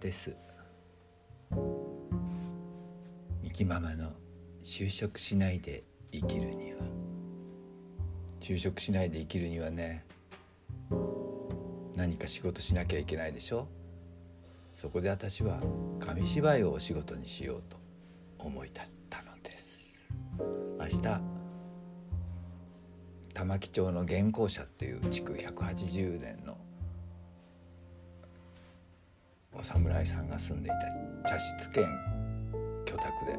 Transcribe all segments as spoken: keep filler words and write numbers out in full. です。みきママの就職しないで生きるには。就職しないで生きるにはね、何か仕事しなきゃいけないでしょ。そこで私は紙芝居をお仕事にしようと思い立ったのです。明日玉城町の元光社っていう築ひゃくはちじゅうねんのお侍さんが住んでいた茶室兼居宅で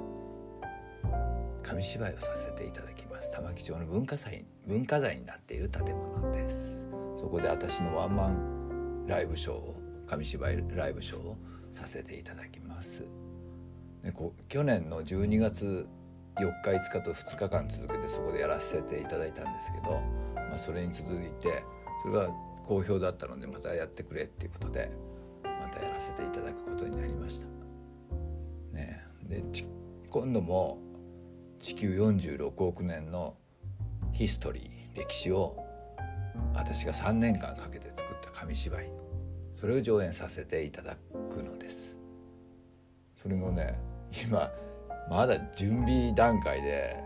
紙芝居をさせていただきます。玉城町の文化祭、文化財になっている建物です。そこで私のワンマンライブショーを、紙芝居ライブショーをさせていただきます。でこ去年のじゅうにがつよっかいつかとふつかかん続けてそこでやらせていただいたんですけど、まあ、それに続いてそれが好評だったのでまたやってくれっていうことでまたやらせていただくことになりました、ね、で今度も地球よんじゅうろくおくねんのヒストリー、歴史を私がさんねんかんかけて作った紙芝居、それを上演させていただくのです。それのね、今まだ準備段階で、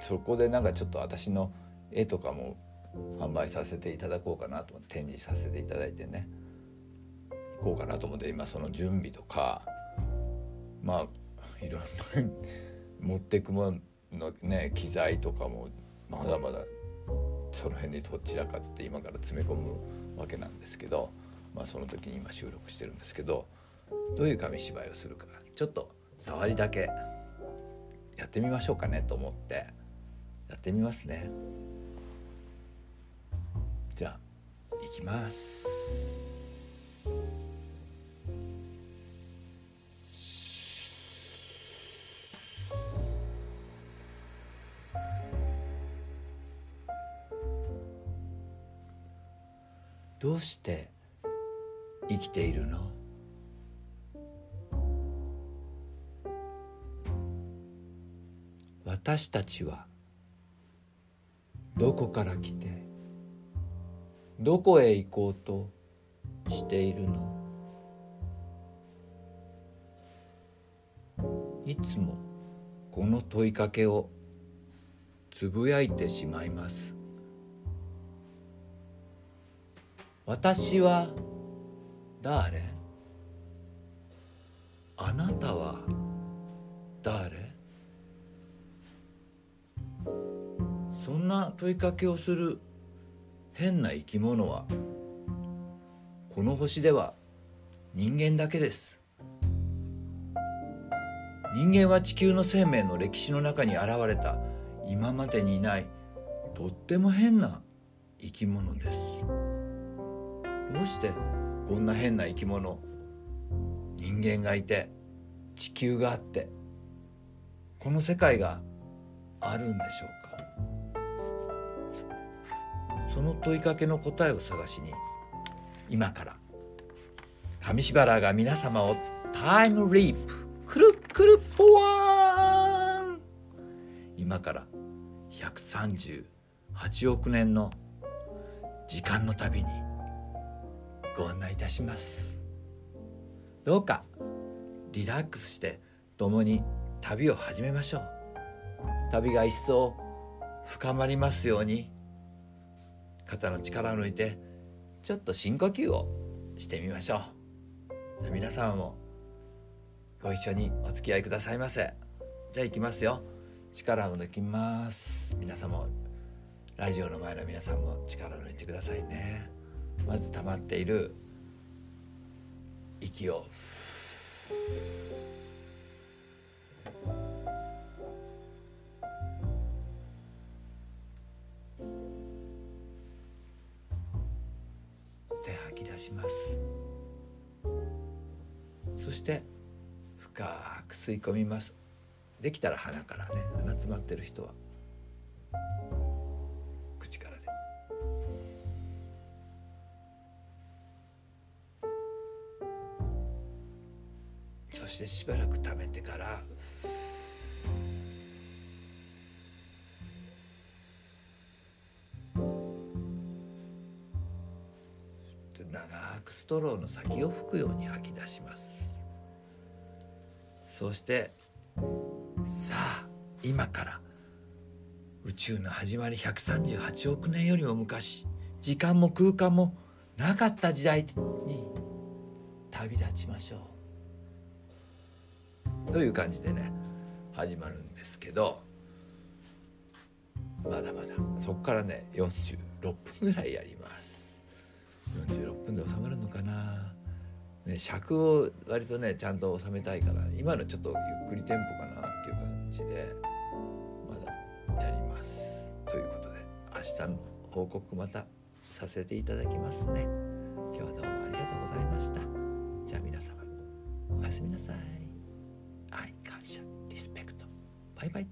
そこでなんかちょっと私の絵とかも販売させていただこうかなと思って、展示させていただいてね、こうかなと思って、今その準備とか、まあいろんな持ってくものね、機材とかもまだまだその辺でどちらかって今から詰め込むわけなんですけど、まあその時に今収録してるんですけど、どういう紙芝居をするかちょっと触りだけやってみましょうかねと思ってやってみますね。じゃあいきます。どうして生きているの？私たちはどこから来てどこへ行こうとしているの？いつもこの問いかけをつぶやいてしまいます。私は誰？あなたは誰？そんな問いかけをする変な生き物はこの星では人間だけです。人間は地球の生命の歴史の中に現れた今までにないとっても変な生き物です。どうしてこんな変な生き物、人間がいて地球があってこの世界があるんでしょうか。その問いかけの答えを探しに、今から紙芝居が皆様をタイムリープ、くるくるぽわーん、今からひゃくさんじゅうはちおくねんの時間の旅にご案内いたします。どうかリラックスして共に旅を始めましょう。旅が一層深まりますように、肩の力を抜いてちょっと深呼吸をしてみましょう。皆さんもご一緒にお付き合いくださいませ。じゃあいきますよ。力を抜きます。皆さんも、ラジオの前の皆さんも力を抜いてくださいね。まず溜まっている息を吐き出します。そして深く吸い込みます。できたら鼻からね、鼻詰まってる人は口からで。そしてしばらく溜めてから長くストローの先を吹くように吐き出します。そしてさあ今から宇宙の始まりひゃくさんじゅうはちおくねんよりも昔、時間も空間もなかった時代に旅立ちましょうという感じでね始まるんですけど、まだまだそこからねよんじゅうろっぷんぐらいやります。よんじゅうろっぷんで収まるのかな、ね、尺を割とねちゃんと収めたいから、今のちょっとゆっくりテンポかなっていう感じでまだやりますということで、明日の報告またさせていただきますね。今日はどうもありがとうございました。じゃあ皆様おやすみなさい。愛、感謝、リスペクト、バイバイ。